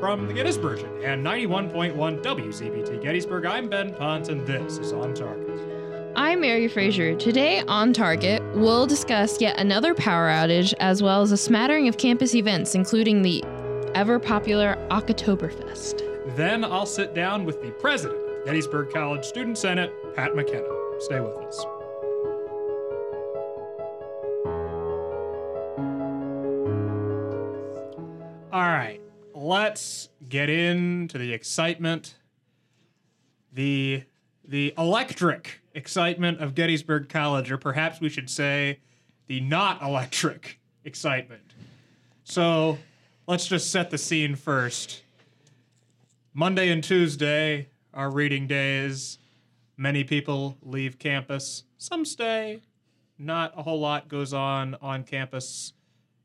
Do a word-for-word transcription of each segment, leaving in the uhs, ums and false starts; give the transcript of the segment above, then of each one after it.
From the Gettysburgian and ninety-one point one W Z B T Gettysburg, I'm Ben Pont, and this is On Target. I'm Mary Fraser. Today on Target, we'll discuss yet another power outage, as well as a smattering of campus events, including the ever-popular Oktoberfest. Then I'll sit down with the president of Gettysburg College Student Senate, Pat McKenna. Stay with us. All right, let's get into the excitement, the the electric excitement of Gettysburg College, or perhaps we should say the not electric excitement. So let's just set the scene first. Monday and Tuesday are reading days. Many people leave campus. Some stay. Not a whole lot goes on on campus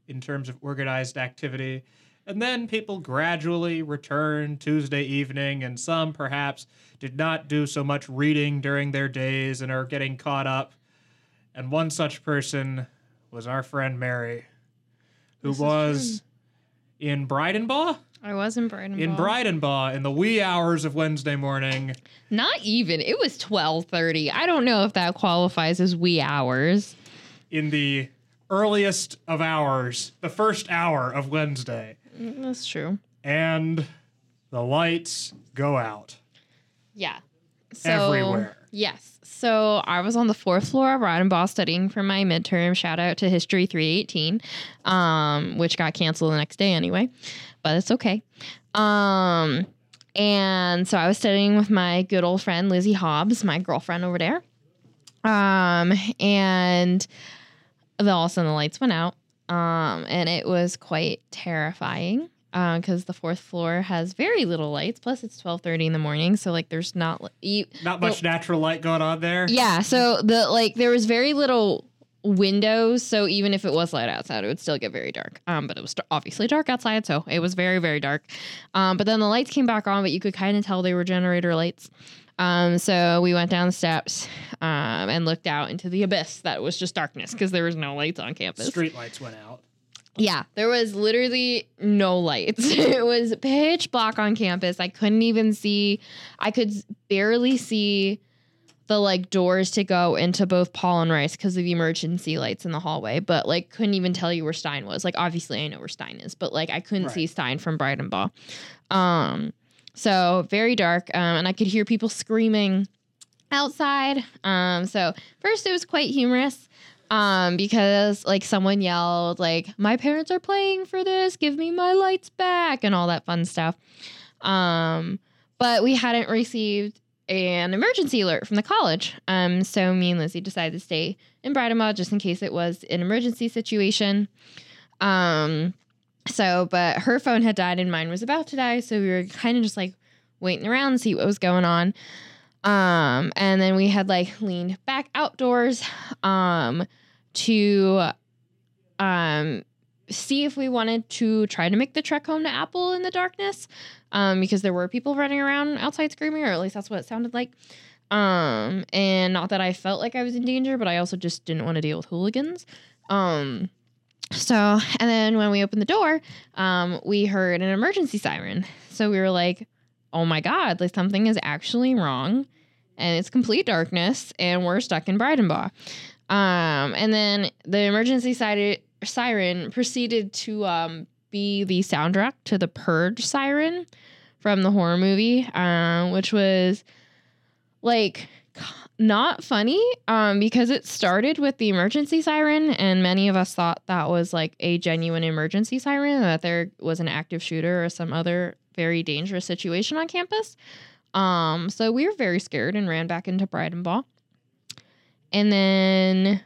in terms of organized activity. And then people gradually return Tuesday evening, and some perhaps did not do so much reading during their days and are getting caught up. And one such person was our friend Mary, who this was in Breidenbaugh? I was in Breidenbaugh. In Breidenbaugh, in the wee hours of Wednesday morning. Not even. It was twelve thirty. I don't know if that qualifies as wee hours. In the earliest of hours, the first hour of Wednesday. That's true. And the lights go out. Yeah. So, everywhere. Yes. So I was on the fourth floor of Rodden Ball studying for my midterm. Shout out to History three eighteen, um, which got canceled the next day anyway, but it's okay. Um, and so I was studying with my good old friend, Lizzie Hobbs, my girlfriend over there. Um, and then all of a sudden the lights went out. Um, and it was quite terrifying because uh, the fourth floor has very little lights. Plus, it's twelve thirty in the morning, so like there's not li- not much the, natural light going on there. Yeah, so the like there was very little windows, so even if it was light outside, it would still get very dark. Um, but it was obviously dark outside, so it was very very dark. Um, but then the lights came back on, but you could kind of tell they were generator lights. Um, so we went down the steps um, and looked out into the abyss that was just darkness because there was no lights on campus. Street lights went out. Yeah, there was literally no lights. It was pitch black on campus. I couldn't even see. I could barely see the like doors to go into both Paul and Rice because of the emergency lights in the hallway. But like couldn't even tell you where Stein was. Like obviously I know where Stein is, but like I couldn't right. see Stein from Breidenbaugh. Um So very dark, um, and I could hear people screaming outside. Um, so first it was quite humorous um, because like someone yelled like, my parents are playing for this, give me my lights back and all that fun stuff. Um, but we hadn't received an emergency alert from the college. Um, so me and Lizzie decided to stay in Breidenbaugh just in case it was an emergency situation. Um So, but her phone had died and mine was about to die. So we were kind of just like waiting around to see what was going on. Um, and then we had like leaned back outdoors um, to um, see if we wanted to try to make the trek home to Apple in the darkness um, because there were people running around outside screaming, or at least that's what it sounded like. Um, and not that I felt like I was in danger, but I also just didn't want to deal with hooligans. Um So, and then when we opened the door, um, we heard an emergency siren. So we were like, oh my God, like something is actually wrong and it's complete darkness and we're stuck in Breidenbaugh. Um, and then the emergency si- siren proceeded to um, be the soundtrack to the Purge siren from the horror movie, um, which was like not funny um, because it started with the emergency siren and many of us thought that was like a genuine emergency siren, that there was an active shooter or some other very dangerous situation on campus. Um, so we were very scared and ran back into Breidenbaugh. And then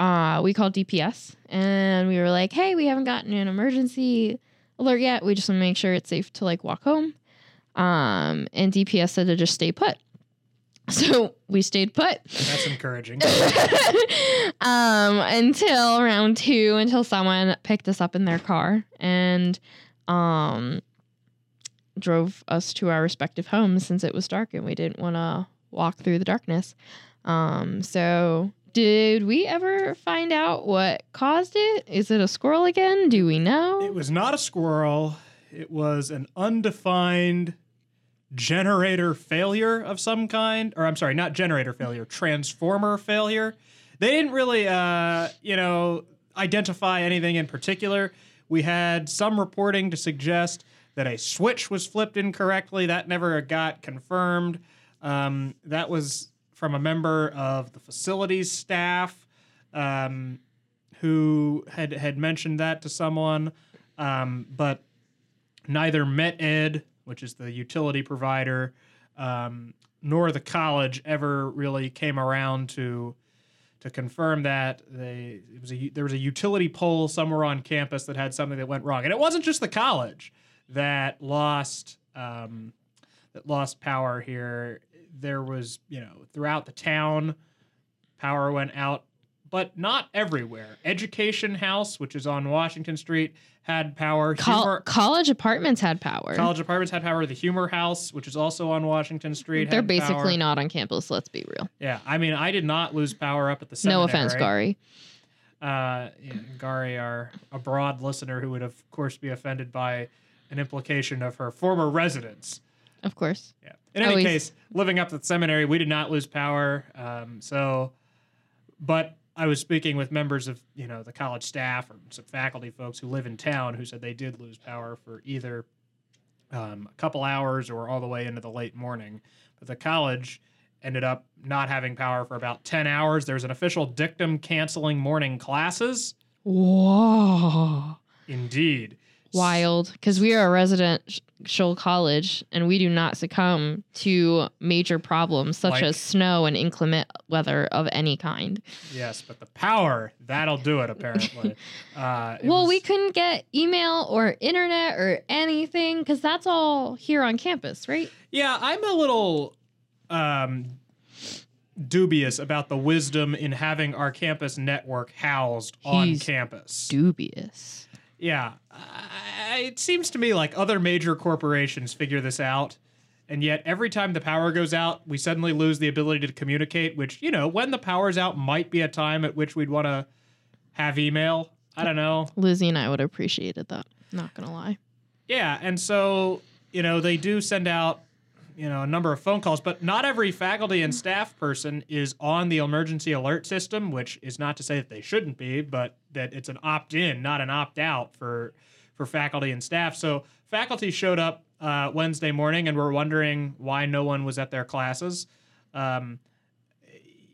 uh, we called D P S and we were like, hey, we haven't gotten an emergency alert yet. We just want to make sure it's safe to like walk home. Um, and D P S said to just stay put. So we stayed put. That's encouraging. um, until round two, until someone picked us up in their car and um, drove us to our respective homes since it was dark and we didn't want to walk through the darkness. Um, so did we ever find out what caused it? Is it a squirrel again? Do we know? It was not a squirrel. It was an undefined generator failure of some kind, or I'm sorry, not generator failure, transformer failure. They didn't really, uh, you know, identify anything in particular. We had some reporting to suggest that a switch was flipped incorrectly. That never got confirmed. Um, that was from a member of the facilities staff um, who had, had mentioned that to someone, um, but neither Met Ed, which is the utility provider, um, nor the college ever really came around to to confirm that. They it was a, there was a utility pole somewhere on campus that had something that went wrong, and it wasn't just the college that lost um, that lost power here. There was, you know, throughout the town, power went out, but not everywhere. Education House, which is on Washington Street, had power. Col- Humor- college apartments had power. College apartments had power. The Humor House, which is also on Washington Street, They're had basically power. Not on campus, let's be real. Yeah, I mean, I did not lose power up at the seminary. No offense, Gary. Uh, yeah, Gary, our abroad listener, who would, of course, be offended by an implication of her former residence. Of course. Yeah. In any Always. case, living up at the seminary, we did not lose power. Um, so, but I was speaking with members of, you know, the college staff or some faculty folks who live in town who said they did lose power for either um, a couple hours or all the way into the late morning. But the college ended up not having power for about ten hours. There's an official dictum canceling morning classes. Whoa. Indeed. Wild, because we are a residential college and we do not succumb to major problems such like, as snow and inclement weather of any kind. Yes, but the power, that'll do it, apparently. uh, it well, was... we couldn't get email or internet or anything because that's all here on campus, right? Yeah, I'm a little um, dubious about the wisdom in having our campus network housed He's on campus. Dubious. Yeah, I, it seems to me like other major corporations figure this out, and yet every time the power goes out, we suddenly lose the ability to communicate, which, you know, when the power's out might be a time at which we'd want to have email. I don't know. Lizzie and I would have appreciated that, not going to lie. Yeah, and so, you know, they do send out, you know, a number of phone calls, but not every faculty and staff person is on the emergency alert system, which is not to say that they shouldn't be, but that it's an opt-in, not an opt-out for for faculty and staff. So faculty showed up uh, Wednesday morning and were wondering why no one was at their classes, um,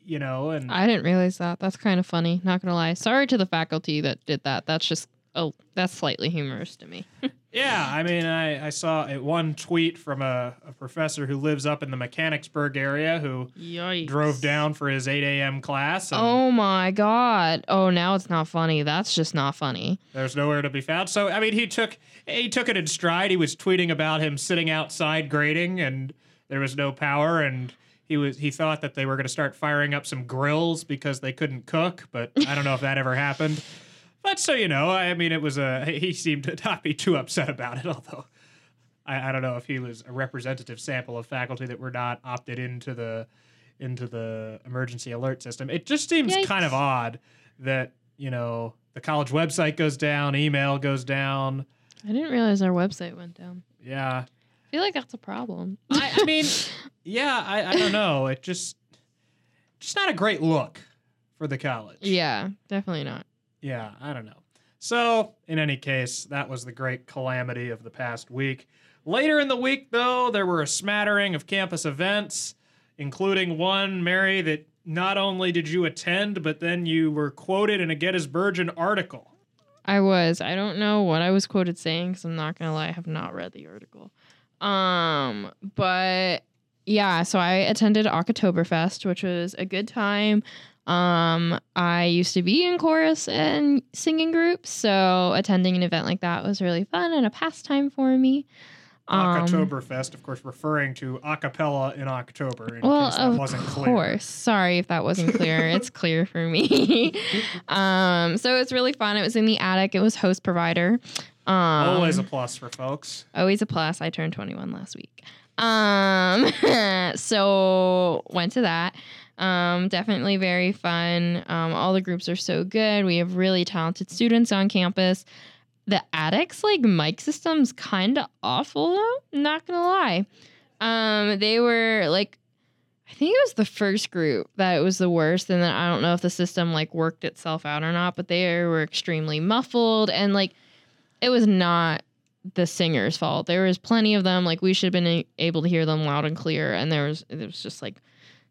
you know. And I didn't realize that. That's kind of funny, not going to lie. Sorry to the faculty that did that. That's just Oh, that's slightly humorous to me. Yeah, I mean, I, I saw one tweet from a, a professor who lives up in the Mechanicsburg area who Yikes. drove down for his eight a.m. class. And oh, my God. Oh, now it's not funny. That's just not funny. There's nowhere to be found. So, I mean, he took he took it in stride. He was tweeting about him sitting outside grading, and there was no power, and he was he thought that they were going to start firing up some grills because they couldn't cook, but I don't know if that ever happened. But so, you know, I mean, it was a, he seemed to not be too upset about it, although I, I don't know if he was a representative sample of faculty that were not opted into the, into the emergency alert system. It just seems Yikes. kind of odd that, you know, the college website goes down, email goes down. I didn't realize our website went down. Yeah. I feel like that's a problem. I, I mean, yeah, I, I don't know. It just, just not a great look for the college. Yeah, definitely not. Yeah, I don't know. So, in any case, that was the great calamity of the past week. Later in the week, though, there were a smattering of campus events, including one, Mary, that not only did you attend, but then you were quoted in a Gettysburgian article. I was. I don't know what I was quoted saying, because I'm not going to lie, I have not read the article. Um, but, yeah, so I attended Oktoberfest, which was a good time. Um, I used to be in chorus and singing groups, so attending an event like that was really fun and a pastime for me. Um, Oktoberfest, of course, referring to a cappella in October. In well, case that of wasn't clear. course. Sorry if that wasn't clear. It's clear for me. um, so it was really fun. It was in the attic. It was host provider. Um, always a plus for folks. Always a plus. I turned twenty-one last week. Um, so went to that. Um, definitely very fun. Um, all the groups are so good. We have really talented students on campus. the attics, like, mic system's kind of awful, though. Not going to lie. Um, they were, like, I think it was the first group that it was the worst. And then I don't know if the system, like, worked itself out or not, but they were extremely muffled. And, like, it was not the singer's fault. There was plenty of them. Like, we should have been able to hear them loud and clear. And there was, it was just, like,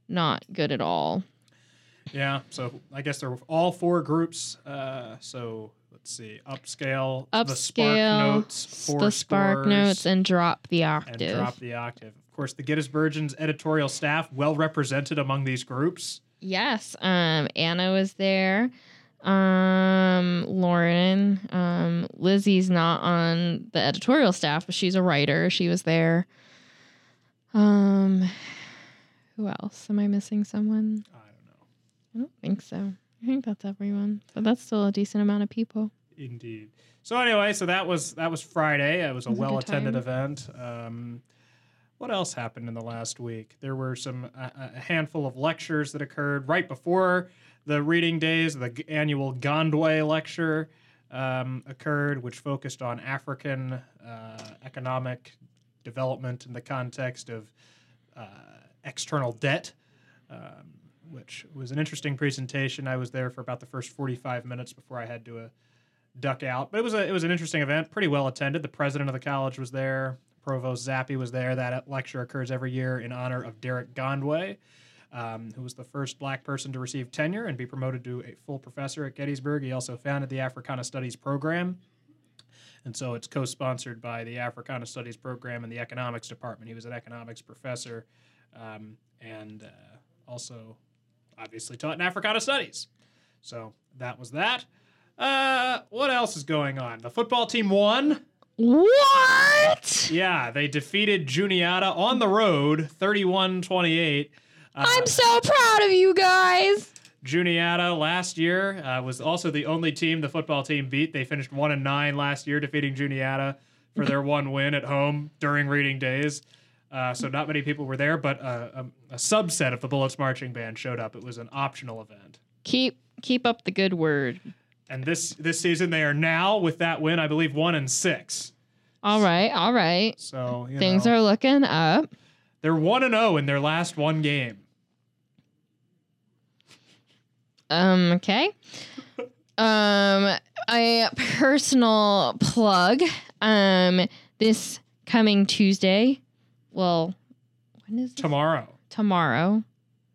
not good at all. Yeah. So I guess there were all four groups. Uh, so... Let's see, upscale, upscale, the spark notes, four the spark scores, notes, and drop the octave. And drop the octave. Of course, the Gettysburgian's editorial staff well represented among these groups. Yes, um, Anna was there. Um, Lauren, um, Lizzie's not on the editorial staff, but she's a writer. She was there. Um, who else? Am I missing someone? I don't know. I don't think so. I think that's everyone, but that's still a decent amount of people. Indeed. So anyway, so that was that was Friday. It was a well-attended event. Um, what else happened in the last week? There were some a, a handful of lectures that occurred right before the reading days. The annual Gondwe lecture um, occurred, which focused on African uh, economic development in the context of uh, external debt. Um, which was an interesting presentation. I was there for about the first forty-five minutes before I had to uh, duck out. But it was a, it was an interesting event, pretty well attended. The president of the college was there. Provost Zappi was there. That lecture occurs every year in honor of Derek Gondwe, um, who was the first black person to receive tenure and be promoted to a full professor at Gettysburg. He also founded the Africana Studies Program. And so it's co-sponsored by the Africana Studies Program and the Economics Department. He was an economics professor um, and uh, also... obviously taught in Africana Studies. So that was that. Uh, what else is going on? The football team won. What? Yeah, they defeated Juniata on the road, thirty-one twenty-eight. Uh, I'm so proud of you guys. Juniata last year uh, was also the only team the football team beat. They finished one and nine last year, defeating Juniata for their one win at home during reading days. Uh, so not many people were there, but uh, a, a subset of the Bullets Marching Band showed up. It was an optional event. Keep keep up the good word. And this this season, they are now, with that win, I believe, one and six. All right, all right. So you things know, are looking up. They're one and zero in their last one game. Um. Okay. um. A personal plug. Um. This coming Tuesday. Well, when is this? Tomorrow. Tomorrow.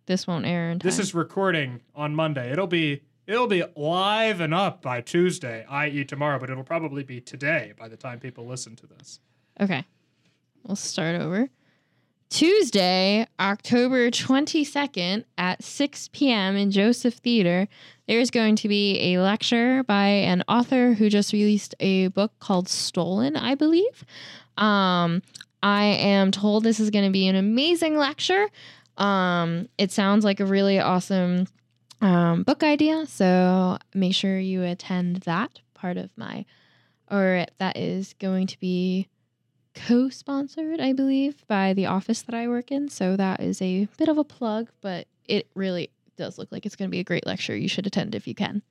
This won't air in time. This is recording on Monday. It'll be it'll be live and up by Tuesday, that is tomorrow, but it'll probably be today by the time people listen to this. Okay. We'll start over. Tuesday, October twenty-second at six p.m. in Joseph Theater, there's going to be a lecture by an author who just released a book called Stolen, I believe. Um... I am told this is going to be an amazing lecture. Um, it sounds like a really awesome um, book idea, so make sure you attend that part of my, or that is going to be co-sponsored, I believe, by the office that I work in, so that is a bit of a plug, but it really does look like it's going to be a great lecture. You should attend if you can.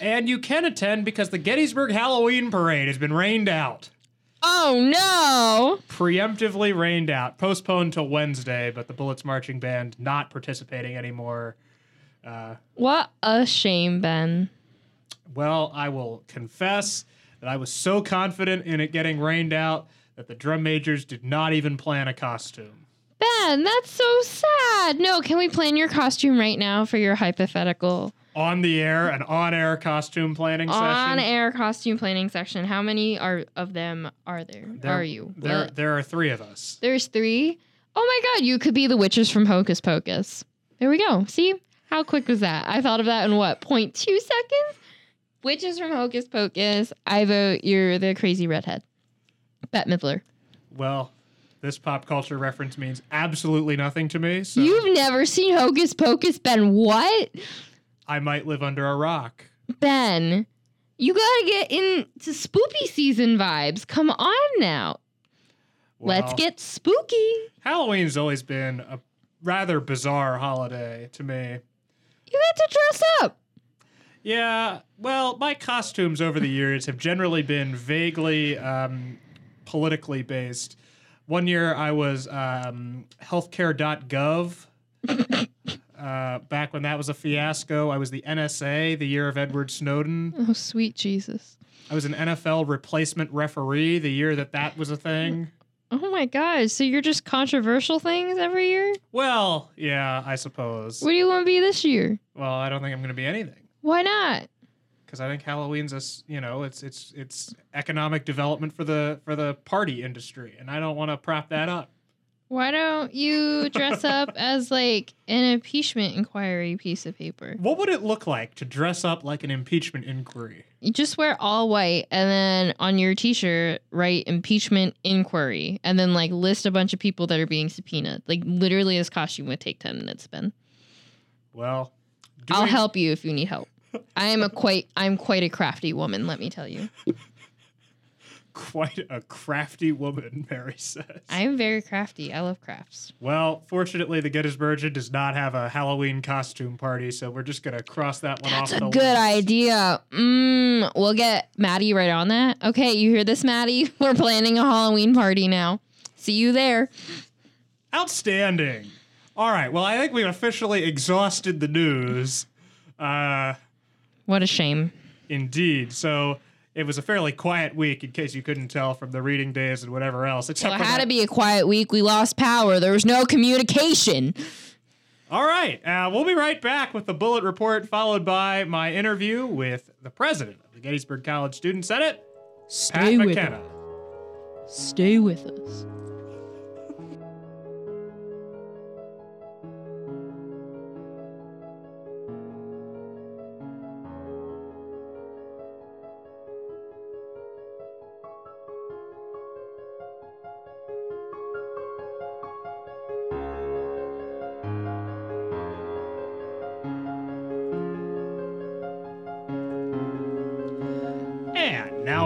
And you can attend because the Gettysburg Halloween Parade has been rained out. Oh, no! Preemptively rained out. Postponed till Wednesday, but the Bullets Marching Band not participating anymore. Uh, what a shame, Ben. Well, I will confess that I was so confident in it getting rained out that the drum majors did not even plan a costume. Ben, that's so sad. No, can we plan your costume right now for your hypothetical? On the air, an on-air costume planning on session. On-air costume planning session. How many are of them are there? there are you? There, what? There are three of us. There's three? Oh, my God. You could be the witches from Hocus Pocus. There we go. See? How quick was that? I thought of that in, what, point two seconds? Witches from Hocus Pocus. I vote you're the crazy redhead. Bette Midler. Well, this pop culture reference means absolutely nothing to me. So. You've never seen Hocus Pocus, Ben. What? I might live under a rock. Ben, you gotta get into spooky season vibes. Come on now. Well, let's get spooky. Halloween's always been a rather bizarre holiday to me. You get to dress up. Yeah, well, my costumes over the years have generally been vaguely um, politically based. One year I was um, healthcare dot gov. Uh, back when that was a fiasco, I was the N S A, the year of Edward Snowden. Oh, sweet Jesus. I was an N F L replacement referee the year that that was a thing. Oh, my God. So you're just controversial things every year? Well, yeah, I suppose. What do you want to be this year? Well, I don't think I'm going to be anything. Why not? Because I think Halloween's a, you know, it's it's it's economic development for the for the party industry, and I don't want to prop that up. Why don't you dress up as, like, an impeachment inquiry piece of paper? What would it look like to dress up like an impeachment inquiry? You just wear all white, and then on your T-shirt, write impeachment inquiry, and then, like, list a bunch of people that are being subpoenaed. Like, literally, this costume would take ten minutes, Ben. Well, I'll we... help you if you need help. I am a quite, I'm quite a crafty woman, let me tell you. Quite a crafty woman, Mary says. I am very crafty. I love crafts. Well, fortunately, the Gettysburgian does not have a Halloween costume party, so we're just going to cross that one That's off the list. That's a good idea. Mm, we'll get Maddie right on that. Okay, you hear this, Maddie? We're planning a Halloween party now. See you there. Outstanding. All right, well, I think we've officially exhausted the news. Uh, what a shame. Indeed. So... It was a fairly quiet week, in case you couldn't tell from the reading days and whatever else. Except well, it had that- to be a quiet week. We lost power. There was no communication. All right. Uh, we'll be right back with the Bullet Report, followed by my interview with the president of the Gettysburg College Student Senate, Stay Pat McKenna. With us. Stay with us.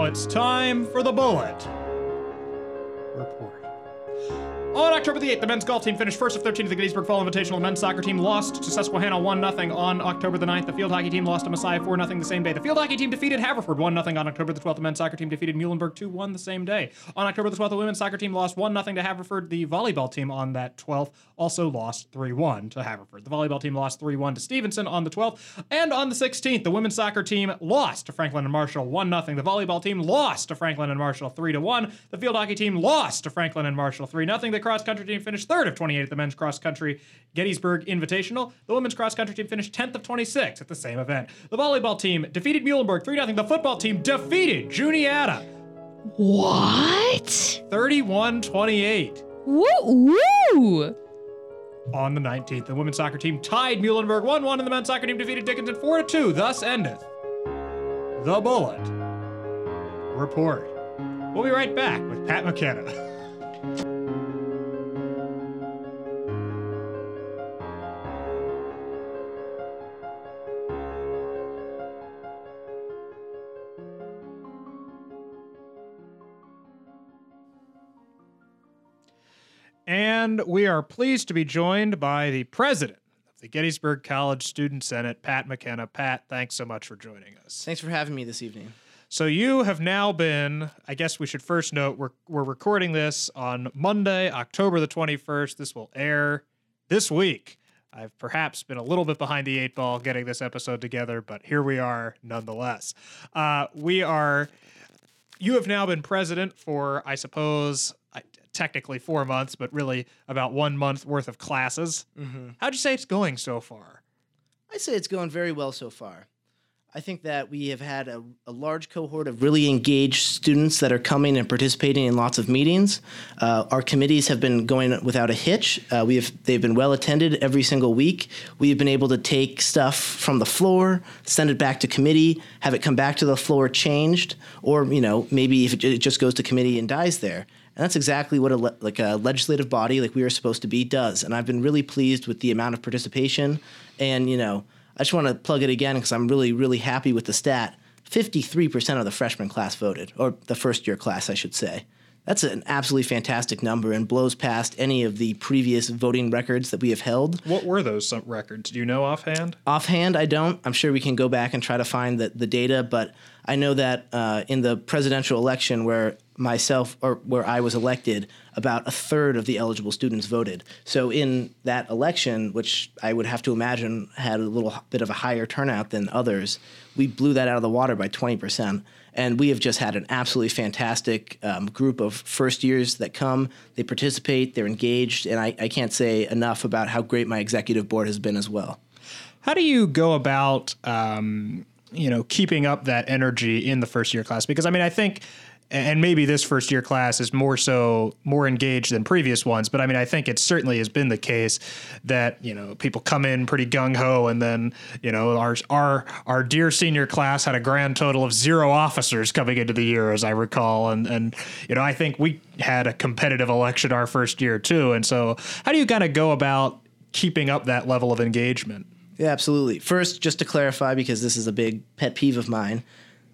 It's time for the Bullet Report. On October the eighth, the men's golf team finished first of thirteen of the Gettysburg Fall Invitational. The men's soccer team lost to Susquehanna one nothing. On October the ninth, the field hockey team lost to Messiah four nothing the same day. The field hockey team defeated Haverford one nothing. On October the twelfth, the men's soccer team defeated Muhlenberg two one the same day. On October the twelfth, the women's soccer team lost one nothing to Haverford. The volleyball team on that twelfth also lost three one to Haverford. The volleyball team lost three one to Stevenson on the twelfth. And on the sixteenth, the women's soccer team lost to Franklin and Marshall one nothing. The volleyball team lost to Franklin and Marshall three to one. The field hockey team lost to Franklin and Marshall three nothing. The cross-country team finished third of twenty-eight at the men's cross-country Gettysburg Invitational. The women's cross-country team finished tenth of twenty-six at the same event. The volleyball team defeated Muhlenberg three nothing. The football team defeated Juniata. What? thirty-one twenty-eight. Woo woo! On the nineteenth, the women's soccer team tied Muhlenberg one one, and the men's soccer team defeated Dickinson four to two. Thus endeth the Bullet Report. We'll be right back with Pat McKenna. And we are pleased to be joined by the president of the Gettysburg College Student Senate, Pat McKenna. Pat, thanks so much for joining us. Thanks for having me this evening. So you have now been, I guess we should first note, we're, we're recording this on Monday, October the twenty-first. This will air this week. I've perhaps been a little bit behind the eight ball getting this episode together, but here we are nonetheless. Uh, we are, you have now been president for, I suppose, technically four months, but really about one month worth of classes. Mm-hmm. How'd you say it's going so far? I'd say it's going very well so far. I think that we have had a, a large cohort of really engaged students that are coming and participating in lots of meetings. Uh, our committees have been going without a hitch. Uh, we have they've been well attended every single week. We've been able to take stuff from the floor, send it back to committee, have it come back to the floor changed, or you know maybe if it, it just goes to committee and dies there. And that's exactly what a le- like a legislative body like we are supposed to be does. And I've been really pleased with the amount of participation. And, you know, I just want to plug it again because I'm really, really happy with the stat. fifty-three percent of the freshman class voted, or the first year class, I should say. That's an absolutely fantastic number and blows past any of the previous voting records that we have held. What were those records? Do you know offhand? Offhand, I don't. I'm sure we can go back and try to find the, the data, but I know that uh, in the presidential election where myself or where I was elected, about a third of the eligible students voted. So in that election, which I would have to imagine had a little bit of a higher turnout than others, we blew that out of the water by twenty percent. And we have just had an absolutely fantastic um, group of first years that come. They participate, they're engaged, and I, I can't say enough about how great my executive board has been as well. How do you go about, um, you know, keeping up that energy in the first year class? Because, I mean, I think, and maybe this first year class is more so more engaged than previous ones, but I mean, I think it certainly has been the case that, you know, people come in pretty gung ho, and then, you know, our our our dear senior class had a grand total of zero officers coming into the year, as I recall, and and you know, I think we had a competitive election our first year too, and so how do you kind of go about keeping up that level of engagement? Yeah, absolutely. First, just to clarify, because this is a big pet peeve of mine.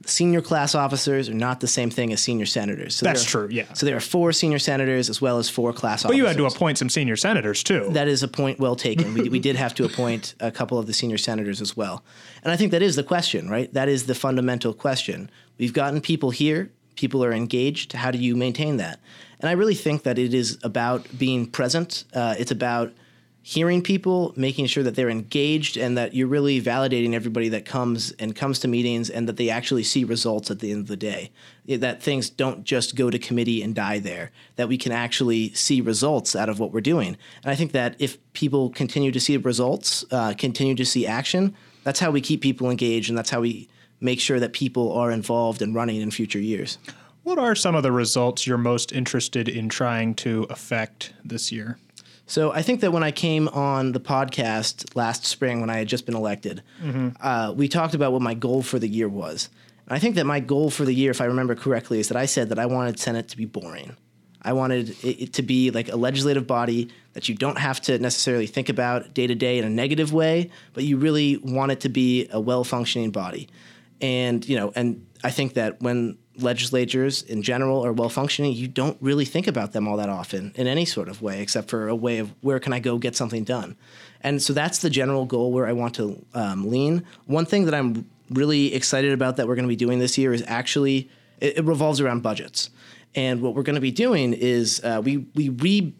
Senior class officers are not the same thing as senior senators. So that's are, true, yeah. So there are four senior senators as well as four class but officers. But you had to appoint some senior senators, too. That is a point well taken. we, we did have to appoint a couple of the senior senators as well. And I think that is the question, right? That is the fundamental question. We've gotten people here. People are engaged. How do you maintain that? And I really think that it is about being present. Uh, it's about hearing people, making sure that they're engaged and that you're really validating everybody that comes and comes to meetings and that they actually see results at the end of the day, that things don't just go to committee and die there, that we can actually see results out of what we're doing. And I think that if people continue to see results, uh, continue to see action, that's how we keep people engaged and that's how we make sure that people are involved and running in future years. What are some of the results you're most interested in trying to affect this year? So I think that when I came on the podcast last spring when I had just been elected, mm-hmm. uh, we talked about what my goal for the year was. And I think that my goal for the year, if I remember correctly, is that I said that I wanted Senate to be boring. I wanted it to be like a legislative body that you don't have to necessarily think about day to day in a negative way, but you really want it to be a well-functioning body. And, you know, and I think that when legislatures in general are well-functioning, you don't really think about them all that often in any sort of way, except for a way of where can I go get something done. And so that's the general goal where I want to um, lean. One thing that I'm really excited about that we're going to be doing this year is actually, it, it revolves around budgets. And what we're going to be doing is uh, we we re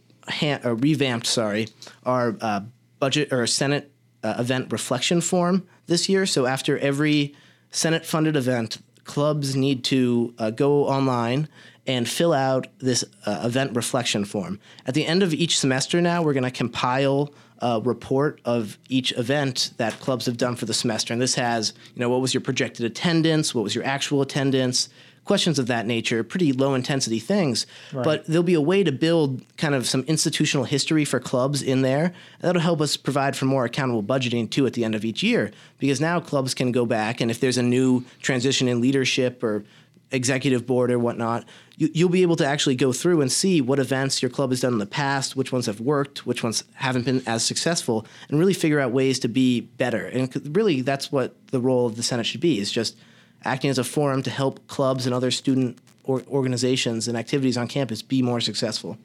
or revamped, sorry, our uh, budget or Senate uh, event reflection form this year. So after every Senate-funded event, clubs need to uh, go online and fill out this uh, event reflection form. At the end of each semester now, we're going to compile a report of each event that clubs have done for the semester. And this has, you know, what was your projected attendance? What was your actual attendance? Questions of that nature, pretty low-intensity things. Right. But there'll be a way to build kind of some institutional history for clubs in there. That'll help us provide for more accountable budgeting, too, at the end of each year. Because now clubs can go back, and if there's a new transition in leadership or executive board or whatnot, you, you'll be able to actually go through and see what events your club has done in the past, which ones have worked, which ones haven't been as successful, and really figure out ways to be better. And really, that's what the role of the Senate should be, is just acting as a forum to help clubs and other student or organizations and activities on campus be more successful.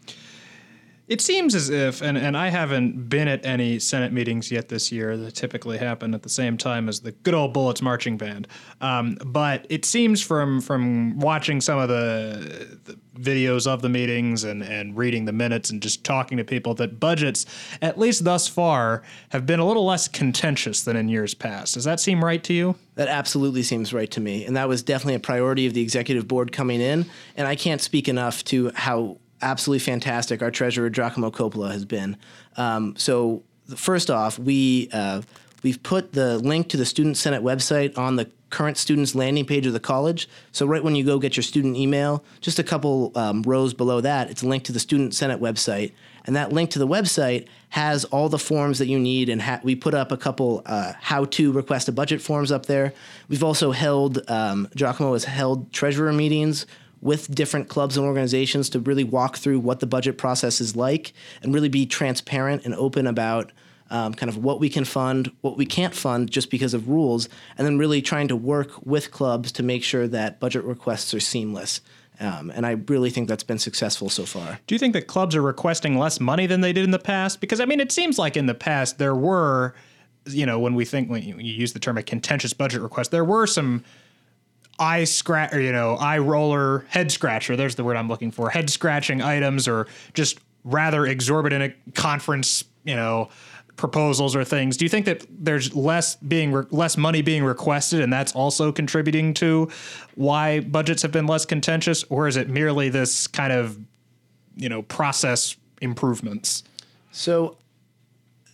It seems as if, and, and I haven't been at any Senate meetings yet this year that typically happen at the same time as the good old Bullets Marching Band, um, but it seems from from watching some of the, the videos of the meetings and, and reading the minutes and just talking to people that budgets, at least thus far, have been a little less contentious than in years past. Does that seem right to you? That absolutely seems right to me, and that was definitely a priority of the executive board coming in, and I can't speak enough to how absolutely fantastic our treasurer, Giacomo Coppola, has been. Um, so first off, we, uh, we've put the link to the Student Senate website on the current students landing page of the college. So right when you go get your student email, just a couple um, rows below that, it's linked to the Student Senate website. And that link to the website has all the forms that you need. And ha- we put up a couple uh, how to request a budget forms up there. We've also held, um, Giacomo has held treasurer meetings with different clubs and organizations to really walk through what the budget process is like and really be transparent and open about um, kind of what we can fund, what we can't fund just because of rules, and then really trying to work with clubs to make sure that budget requests are seamless. Um, and I really think that's been successful so far. Do you think that clubs are requesting less money than they did in the past? Because, I mean, it seems like in the past there were, you know, when we think, when you use the term a contentious budget request, there were some eye scratch, or, you know, eye roller, head scratcher, there's the word I'm looking for, head scratching items, or just rather exorbitant conference, you know, proposals or things. Do you think that there's less being re- less money being requested, and that's also contributing to why budgets have been less contentious, or is it merely this kind of, you know, process improvements? So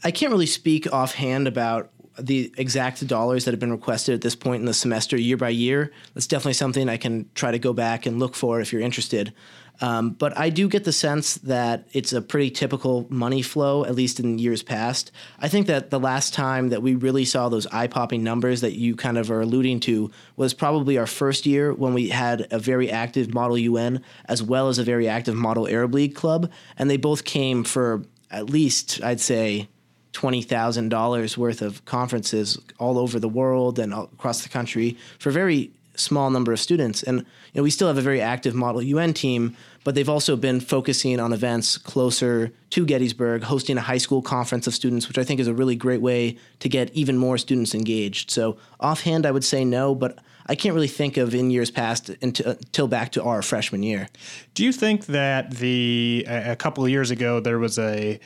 I can't really speak offhand about the exact dollars that have been requested at this point in the semester, year by year. That's definitely something I can try to go back and look for if you're interested. Um, but I do get the sense that it's a pretty typical money flow, at least in years past. I think that the last time that we really saw those eye-popping numbers that you kind of are alluding to was probably our first year, when we had a very active Model U N as well as a very active Model Arab League club. And they both came for at least, I'd say, twenty thousand dollars worth of conferences all over the world and across the country for very small number of students. And, you know, we still have a very active Model U N team, but they've also been focusing on events closer to Gettysburg, hosting a high school conference of students, which I think is a really great way to get even more students engaged. So offhand, I would say no, but I can't really think of in years past until, until back to our freshman year. Do you think that the, a couple of years ago, there was a,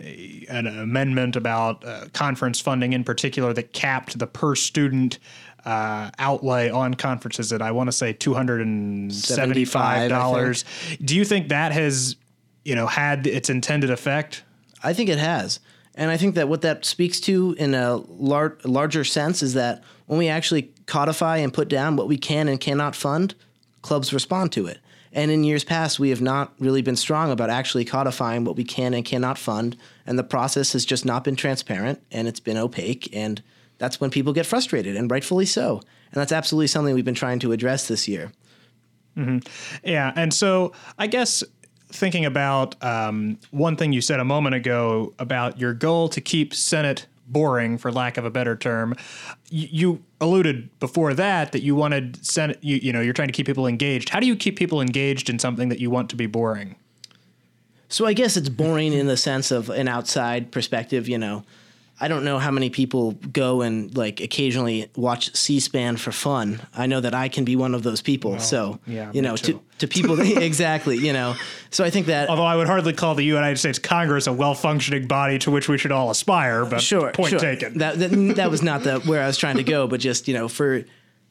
a an amendment about uh, conference funding in particular that capped the per student Uh, outlay on conferences at, I want to say, two hundred seventy-five dollars. Do you think that has, you know, had its intended effect? I think it has. And I think that what that speaks to in a lar- larger sense is that when we actually codify and put down what we can and cannot fund, clubs respond to it. And in years past, we have not really been strong about actually codifying what we can and cannot fund. And the process has just not been transparent, and it's been opaque, and that's when people get frustrated, and rightfully so. And that's absolutely something we've been trying to address this year. Mm-hmm. Yeah. And so I guess thinking about um, one thing you said a moment ago about your goal to keep Senate boring, for lack of a better term, you, you alluded before that that you wanted Senate, you, you know, you're trying to keep people engaged. How do you keep people engaged in something that you want to be boring? So I guess it's boring in the sense of an outside perspective, you know. I don't know how many people go and, like, occasionally watch C-SPAN for fun. I know that I can be one of those people. Well, so, yeah, you know, to, to people, exactly, you know, so I think that. Although I would hardly call the United States Congress a well-functioning body to which we should all aspire, but sure, point sure. taken. That, that, that was not the where I was trying to go, but just, you know, for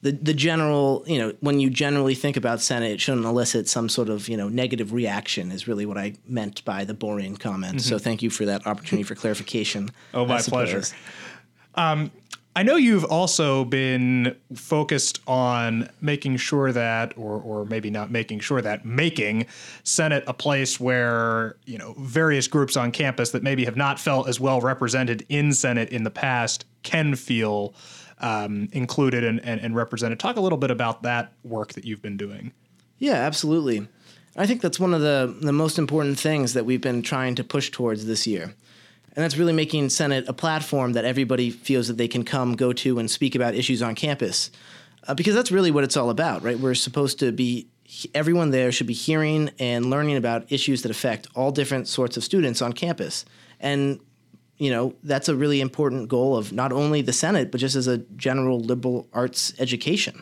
the, the general, you know, when you generally think about Senate, it shouldn't elicit some sort of, you know, negative reaction is really what I meant by the boring comment. Mm-hmm. So thank you for that opportunity for clarification. Oh, my pleasure. Um, I know you've also been focused on making sure that, or or maybe not making sure that, making Senate a place where, you know, various groups on campus that maybe have not felt as well represented in Senate in the past can feel Um, included and, and, and represented. Talk a little bit about that work that you've been doing. Yeah, absolutely. I think that's one of the, the most important things that we've been trying to push towards this year. And that's really making Senate a platform that everybody feels that they can come, go to, and speak about issues on campus. Uh, because that's really what it's all about, right? We're supposed to be, everyone there should be hearing and learning about issues that affect all different sorts of students on campus. And you know, that's a really important goal of not only the Senate, but just as a general liberal arts education.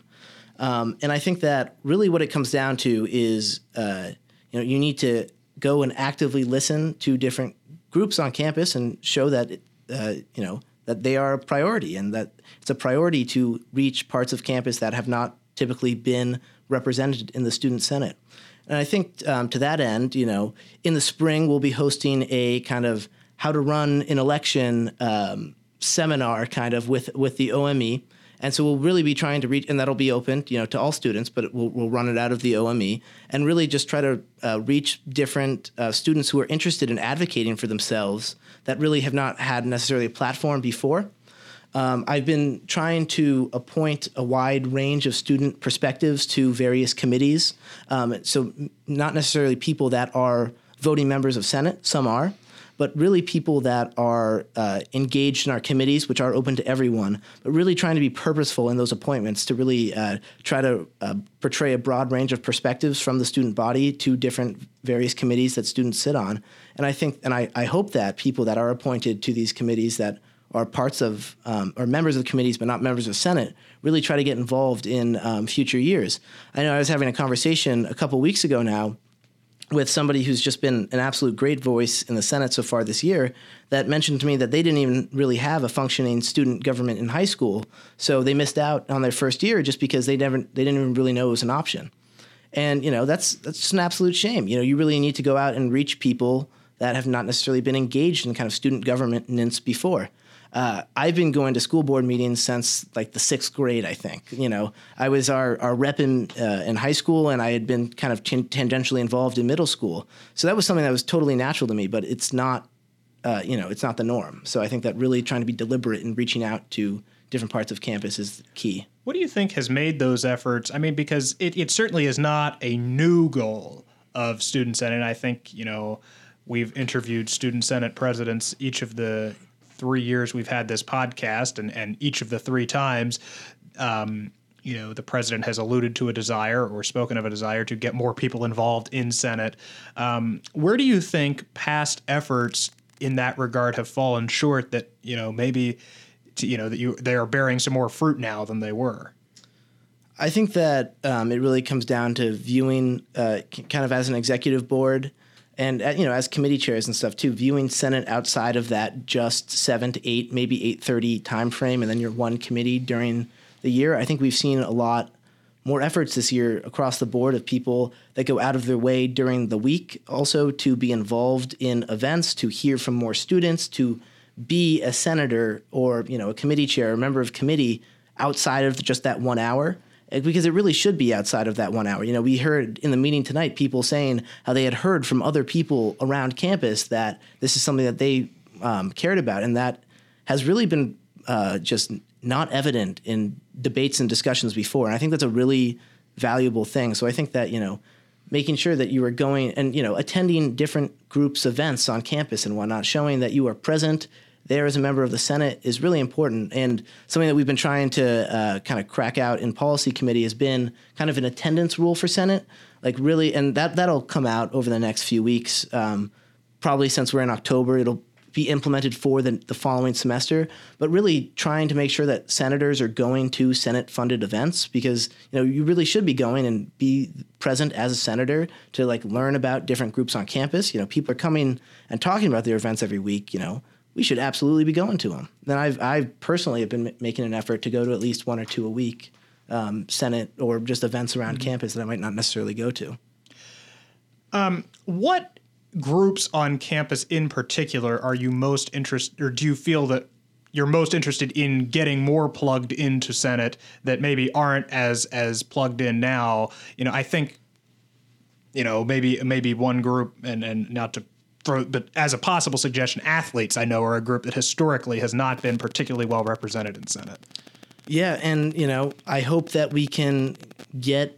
Um, and I think that really what it comes down to is, uh, you know, you need to go and actively listen to different groups on campus and show that, uh, you know, that they are a priority and that it's a priority to reach parts of campus that have not typically been represented in the Student Senate. And I think um, to that end, you know, in the spring, we'll be hosting a kind of how to run an election um, seminar kind of with, with the O M E. And so we'll really be trying to reach, and that'll be open, you know, to all students, but we'll, we'll run it out of the O M E and really just try to uh, reach different uh, students who are interested in advocating for themselves that really have not had necessarily a platform before. Um, I've been trying to appoint a wide range of student perspectives to various committees. Um, so not necessarily people that are voting members of Senate, some are. but really people that are uh, engaged in our committees, which are open to everyone, but really trying to be purposeful in those appointments to really uh, try to uh, portray a broad range of perspectives from the student body to different various committees that students sit on. And I think, and I, I hope that people that are appointed to these committees that are parts of, um, or members of committees, but not members of Senate, really try to get involved in um, future years. I know I was having a conversation a couple weeks ago now with somebody who's just been an absolute great voice in the Senate so far this year that mentioned to me that they didn't even really have a functioning student government in high school. So they missed out on their first year just because they never, they didn't even really know it was an option. And, you know, that's, that's just an absolute shame. You know, you really need to go out and reach people that have not necessarily been engaged in kind of student governance before. Uh, I've been going to school board meetings since like the sixth grade, I think. You know, I was our, our rep in, uh, in high school, and I had been kind of t- tangentially involved in middle school. So that was something that was totally natural to me, but it's not, uh, you know, it's not the norm. So I think that really trying to be deliberate in reaching out to different parts of campus is key. What do you think has made those efforts? I mean, because it, it certainly is not a new goal of Student Senate. And I think, you know, we've interviewed Student Senate presidents each of the three years we've had this podcast, and, and each of the three times, um, you know, the president has alluded to a desire or spoken of a desire to get more people involved in Senate. Um, where do you think past efforts in that regard have fallen short that, you know, maybe, to, you know, that you they are bearing some more fruit now than they were? I think that um, it really comes down to viewing uh, c- kind of as an executive board. And, you know, as committee chairs and stuff, too, viewing Senate outside of that just seven to eight, maybe eight thirty time frame, and then your one committee during the year. I think we've seen a lot more efforts this year across the board of people that go out of their way during the week also to be involved in events, to hear from more students, to be a senator or, you know, a committee chair, a member of committee outside of just that one hour. Because it really should be outside of that one hour. You know, we heard in the meeting tonight people saying how they had heard from other people around campus that this is something that they um, cared about. And that has really been uh, just not evident in debates and discussions before. And I think that's a really valuable thing. So I think that, you know, making sure that you are going and, you know, attending different groups' events on campus and whatnot, showing that you are present there as a member of the Senate is really important, and something that we've been trying to uh, kind of crack out in policy committee has been kind of an attendance rule for Senate, like really, and that, that'll come out over the next few weeks. Um, probably since we're in October, it'll be implemented for the, the following semester, but really trying to make sure that senators are going to Senate-funded events because, you know, you really should be going and be present as a senator to, like, learn about different groups on campus. You know, people are coming and talking about their events every week, you know. We should absolutely be going to them. Then I've I personally have been m- making an effort to go to at least one or two a week, um, Senate or just events around mm-hmm. campus that I might not necessarily go to. Um, what groups on campus in particular are you most interested, or do you feel that you're most interested in getting more plugged into Senate that maybe aren't as as plugged in now? You know, I think, you know, maybe maybe one group, and and not to. For, but as a possible suggestion, athletes, I know, are a group that historically has not been particularly well represented in Senate. Yeah, and, you know, I hope that we can get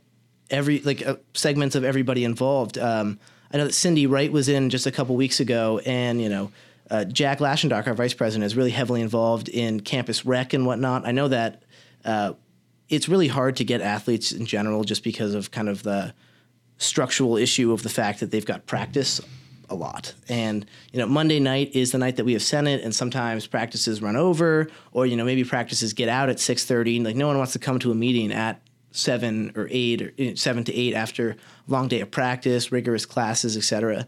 every, like, uh, segments of everybody involved. Um, I know that Cindy Wright was in just a couple weeks ago, and, you know, uh, Jack Lashendock, our vice president, is really heavily involved in campus rec and whatnot. I know that uh, it's really hard to get athletes in general just because of kind of the structural issue of the fact that they've got practice a lot. And, you know, Monday night is the night that we have Senate, and sometimes practices run over, or, you know, maybe practices get out at six thirty, and, like, no one wants to come to a meeting at seven or eight or you know, seven to eight after a long day of practice, rigorous classes, et cetera.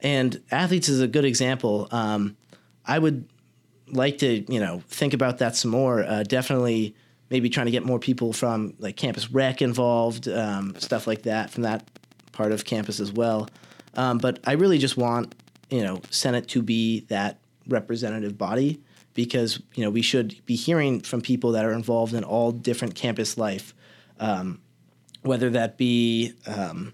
And athletes is a good example. Um, I would like to, you know, think about that some more. Uh, definitely maybe trying to get more people from, like, campus rec involved, um, stuff like that from that part of campus as well. Um, but I really just want, you know, Senate to be that representative body because, you know, we should be hearing from people that are involved in all different campus life, um, whether that be um,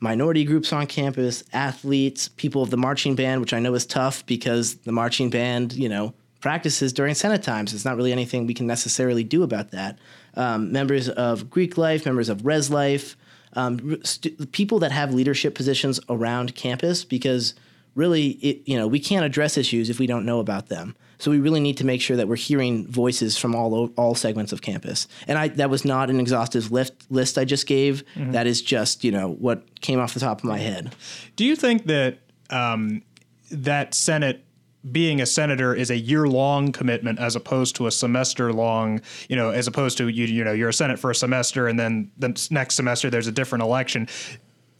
minority groups on campus, athletes, people of the marching band, which I know is tough because the marching band, you know, practices during Senate times. It's not really anything we can necessarily do about that. Um, members of Greek life, members of Res life. Um, st- people that have leadership positions around campus, because really, it, you know, we can't address issues if we don't know about them. So we really need to make sure that we're hearing voices from all all segments of campus. And I, that was not an exhaustive list, list I just gave. Mm-hmm. That is just, you know, what came off the top of my head. Do you think that um, that Senate being a senator is a year-long commitment as opposed to a semester-long, you know, as opposed to, you, you know, you're a Senate for a semester and then the next semester there's a different election,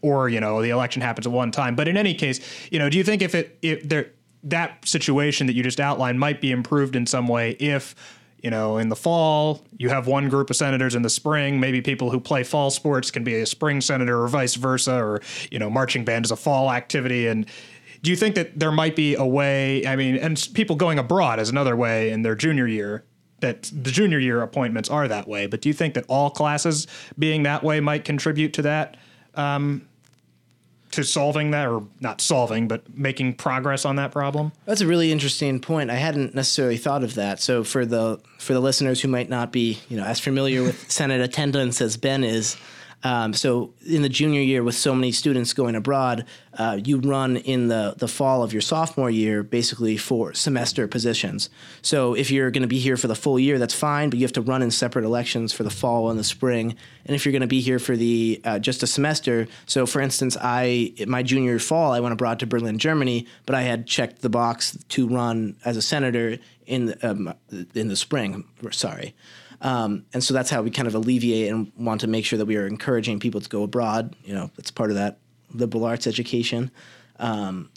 or, you know, the election happens at one time. But in any case, you know, do you think if it, if there, that situation that you just outlined might be improved in some way if, you know, in the fall, you have one group of senators, in the spring, maybe people who play fall sports can be a spring senator or vice versa, or, you know, marching band is a fall activity. And do you think that there might be a way, I mean, and people going abroad is another way in their junior year, that the junior year appointments are that way, but do you think that all classes being that way might contribute to that? Um, to solving that, or not solving, but making progress on that problem? That's a really interesting point. I hadn't necessarily thought of that. So for the for the listeners who might not be, you know, as familiar with Senate attendance as Ben is, um, so in the junior year with so many students going abroad, uh, you run in the, the fall of your sophomore year basically for semester positions. So if you're going to be here for the full year, that's fine, but you have to run in separate elections for the fall and the spring. And if you're going to be here for the uh, just a semester, so for instance, I my junior fall, I went abroad to Berlin, Germany, but I had checked the box to run as a senator in the, um, in the spring, sorry. Um, and so that's how we kind of alleviate and want to make sure that we are encouraging people to go abroad. You know, that's part of that liberal arts education. Um,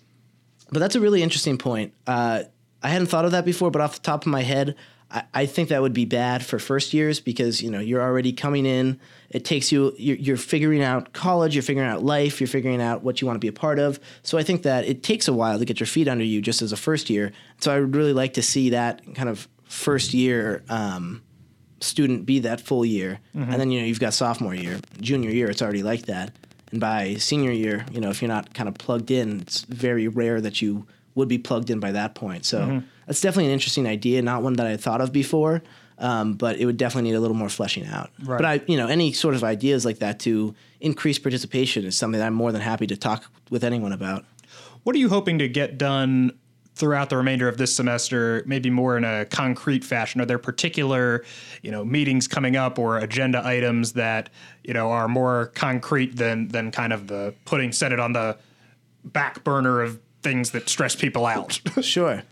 but that's a really interesting point. Uh, I hadn't thought of that before, but off the top of my head, I, I think that would be bad for first years because, you know, you're already coming in. It takes you, you're, you're figuring out college, you're figuring out life, you're figuring out what you want to be a part of. So I think that it takes a while to get your feet under you just as a first year. So I would really like to see that kind of first year, um, student be that full year. Mm-hmm. And then, you know, you've got sophomore year, junior year, it's already like that. And by senior year, you know, if you're not kind of plugged in, it's very rare that you would be plugged in by that point. So mm-hmm. that's definitely an interesting idea, not one that I had thought of before, um, but it would definitely need a little more fleshing out. Right. But I, you know, any sort of ideas like that to increase participation is something that I'm more than happy to talk with anyone about. What are you hoping to get done throughout the remainder of this semester, maybe more in a concrete fashion? Are there particular, you know, meetings coming up or agenda items that, you know, are more concrete than than kind of the putting Senate on the back burner of things that stress people out? Sure.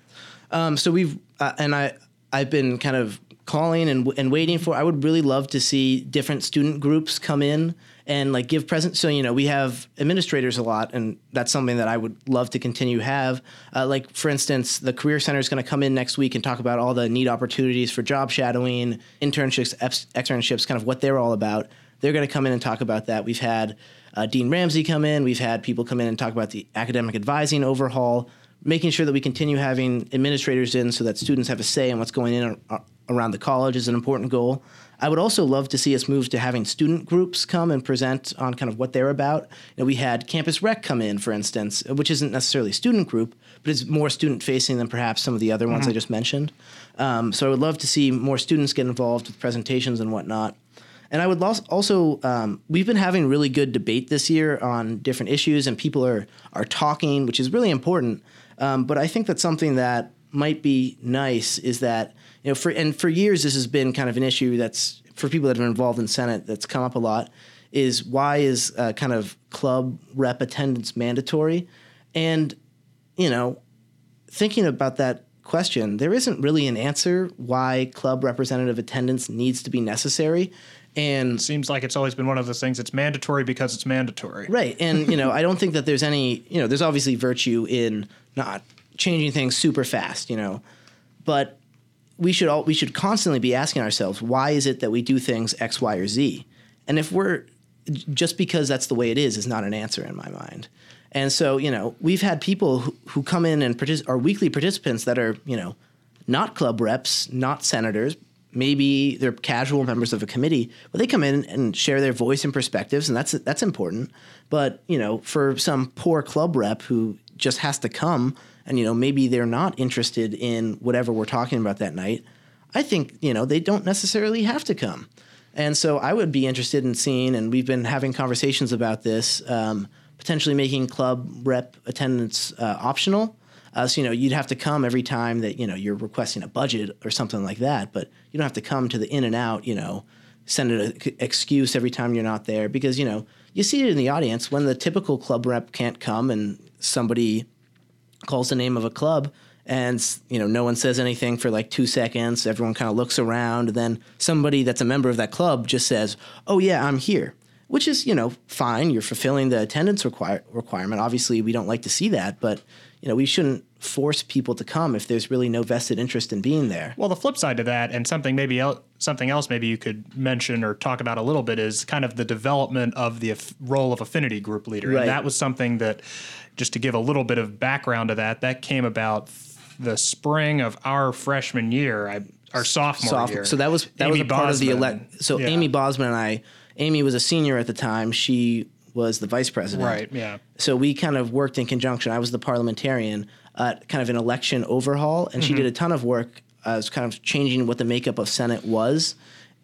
Um, so we've uh, and I I've been kind of calling and and waiting for. I would really love to see different student groups come in and like give presents. So, you know, we have administrators a lot, and that's something that I would love to continue have. Uh, like, for instance, the Career Center is going to come in next week and talk about all the neat opportunities for job shadowing, internships, ex- externships, kind of what they're all about. They're going to come in and talk about that. We've had uh, Dean Ramsey come in. We've had people come in and talk about the academic advising overhaul, making sure that we continue having administrators in so that students have a say in what's going in ar- around the college is an important goal. I would also love to see us move to having student groups come and present on kind of what they're about. You know, we had Campus Rec come in, for instance, which isn't necessarily a student group, but it's more student-facing than perhaps some of the other ones mm-hmm. I just mentioned. Um, so I would love to see more students get involved with presentations and whatnot. And I would also, um, we've been having really good debate this year on different issues, and people are are talking, which is really important. Um, but I think that something that might be nice is that, you know, for and for years this has been kind of an issue that's for people that have been involved in Senate that's come up a lot is why is uh, kind of club rep attendance mandatory? And, you know, thinking about that question, there isn't really an answer why club representative attendance needs to be necessary. And it seems like it's always been one of those things that's mandatory because it's mandatory. Right. And, you know, I don't think that there's any, you know, there's obviously virtue in not changing things super fast, you know, but we should all, we should constantly be asking ourselves, why is it that we do things X, Y, or Z? And if we're just because that's the way it is, is not an answer in my mind. And so, you know, we've had people who, who come in and partic- are weekly participants that are, you know, not club reps, not senators. Maybe they're casual members of a committee, but they come in and share their voice and perspectives, and that's that's important. But, you know, for some poor club rep who just has to come and, you know, maybe they're not interested in whatever we're talking about that night, I think, you know, they don't necessarily have to come. And so I would be interested in seeing, and we've been having conversations about this, um, potentially making club rep attendance uh, optional. Uh, so, you know, you'd have to come every time that, you know, you're requesting a budget or something like that, but you don't have to come to the in and out, you know, send an excuse every time you're not there because, you know, you see it in the audience when the typical club rep can't come and somebody calls the name of a club and, you know, no one says anything for like two seconds. Everyone kind of looks around and then somebody that's a member of that club just says, oh, yeah, I'm here, which is, you know, fine. You're fulfilling the attendance require- requirement. Obviously, we don't like to see that, but you know, we shouldn't force people to come if there's really no vested interest in being there. Well, the flip side to that, and something maybe el- something else maybe you could mention or talk about a little bit, is kind of the development of the af- role of affinity group leader. Right. And that was something that, just to give a little bit of background to that, that came about the spring of our freshman year, I, our sophomore Soph- year. So that was that Amy was a part Bosman. of the elect. So yeah. Amy Bosman and I, Amy was a senior at the time. She was the vice president. Right, yeah. So we kind of worked in conjunction. I was the parliamentarian at kind of an election overhaul, and mm-hmm. she did a ton of work as kind of changing what the makeup of Senate was.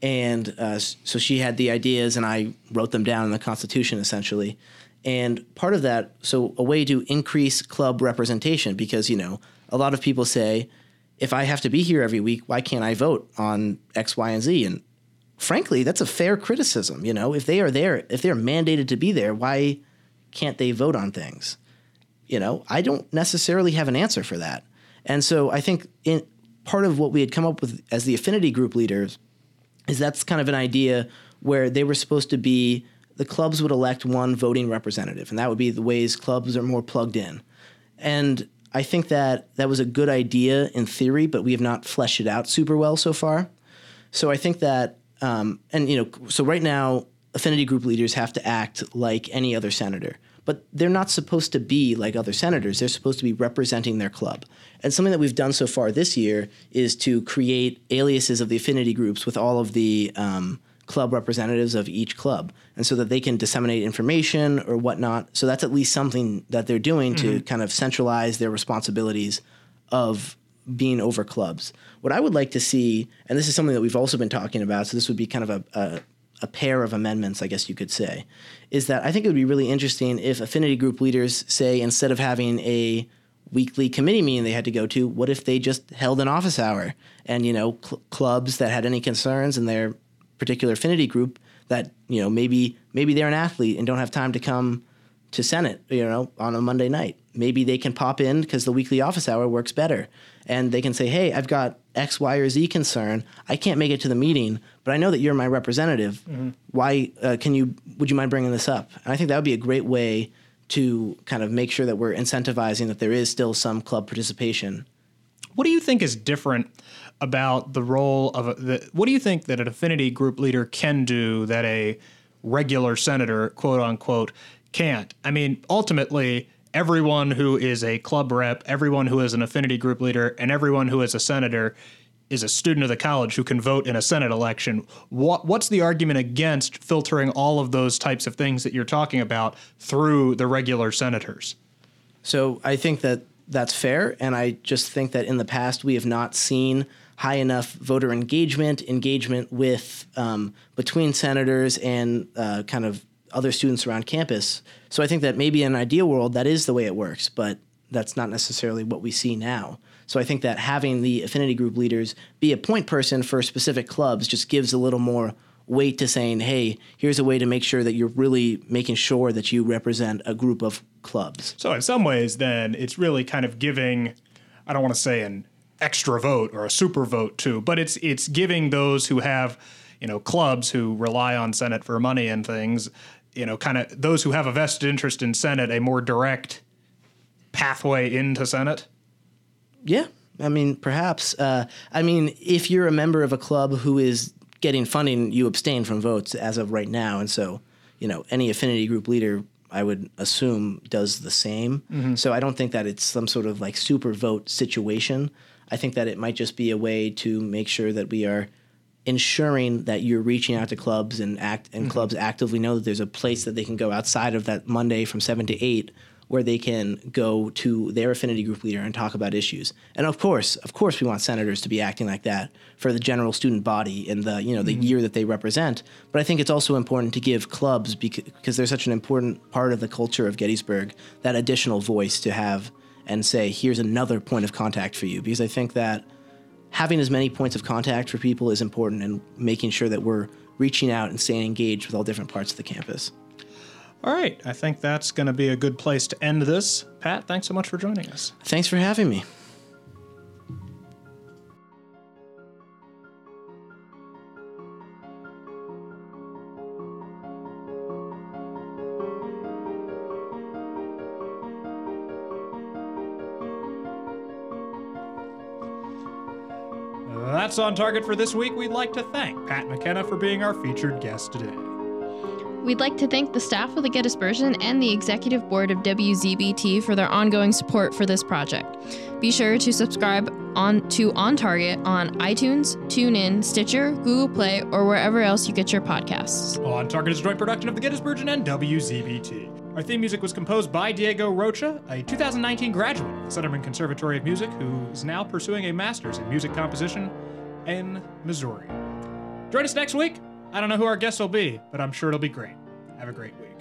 And uh, so she had the ideas, and I wrote them down in the Constitution, essentially. And part of that, so a way to increase club representation, because, you know, a lot of people say, if I have to be here every week, why can't I vote on X, Y, and Z? And frankly, that's a fair criticism. You know, if they are there, if they're mandated to be there, why can't they vote on things? You know, I don't necessarily have an answer for that. And so I think in part of what we had come up with as the affinity group leaders is that's kind of an idea where they were supposed to be, the clubs would elect one voting representative, and that would be the ways clubs are more plugged in. And I think that that was a good idea in theory, but we have not fleshed it out super well so far. So I think that Um, and, you know, so right now, affinity group leaders have to act like any other senator, but they're not supposed to be like other senators. They're supposed to be representing their club. And something that we've done so far this year is to create aliases of the affinity groups with all of the um, club representatives of each club, and so that they can disseminate information or whatnot. So that's at least something that they're doing mm-hmm. to kind of centralize their responsibilities of being over clubs. What I would like to see, and this is something that we've also been talking about, so this would be kind of a, a, a pair of amendments, I guess you could say, is that I think it would be really interesting if affinity group leaders say, instead of having a weekly committee meeting they had to go to, what if they just held an office hour and, you know, cl- clubs that had any concerns in their particular affinity group that, you know, maybe, maybe they're an athlete and don't have time to come to Senate, you know, on a Monday night. Maybe they can pop in because the weekly office hour works better. And they can say, hey, I've got X, Y, or Z concern. I can't make it to the meeting, but I know that you're my representative. Mm-hmm. Why uh, can you, would you mind bringing this up? And I think that would be a great way to kind of make sure that we're incentivizing that there is still some club participation. What do you think is different about the role of, a, the, what do you think that an affinity group leader can do that a regular senator, quote unquote, can't? I mean, ultimately, everyone who is a club rep, everyone who is an affinity group leader, and everyone who is a senator is a student of the college who can vote in a Senate election. What, what's the argument against filtering all of those types of things that you're talking about through the regular senators? So I think that that's fair, and I just think that in the past we have not seen high enough voter engagement, engagement with um, between senators and uh, kind of other students around campus. So I think that maybe in an ideal world, that is the way it works, but that's not necessarily what we see now. So I think that having the affinity group leaders be a point person for specific clubs just gives a little more weight to saying, hey, here's a way to make sure that you're really making sure that you represent a group of clubs. So in some ways, then, it's really kind of giving, I don't want to say an extra vote or a super vote too, but it's it's giving those who have, you know, clubs who rely on Senate for money and things, you know, kind of those who have a vested interest in Senate, a more direct pathway into Senate? Yeah. I mean, perhaps. Uh, I mean, if you're a member of a club who is getting funding, you abstain from votes as of right now. And so, you know, any affinity group leader, I would assume, does the same. Mm-hmm. So I don't think that it's some sort of like super vote situation. I think that it might just be a way to make sure that we are ensuring that you're reaching out to clubs and act and mm-hmm. clubs actively know that there's a place that they can go outside of that Monday from seven to eight where they can go to their affinity group leader and talk about issues. And of course, of course we want senators to be acting like that for the general student body in the, you know, the mm-hmm. year that they represent. But I think it's also important to give clubs, because they're such an important part of the culture of Gettysburg, that additional voice to have and say, here's another point of contact for you. Because I think that having as many points of contact for people is important, and making sure that we're reaching out and staying engaged with all different parts of the campus. All right. I think that's going to be a good place to end this. Pat, thanks so much for joining us. Thanks for having me. That's On Target for this week. We'd like to thank Pat McKenna for being our featured guest today. We'd like to thank the staff of the Gettysburgian and the Executive Board of W Z B T for their ongoing support for this project. Be sure to subscribe on to On Target on iTunes, TuneIn, Stitcher, Google Play, or wherever else you get your podcasts. On Target is a joint production of the Gettysburgian and W Z B T. Our theme music was composed by Diego Rocha, a two thousand nineteen graduate of the Sunderman Conservatory of Music, who is now pursuing a master's in music composition in Missouri. Join us next week. I don't know who our guest will be, but I'm sure it'll be great. Have a great week.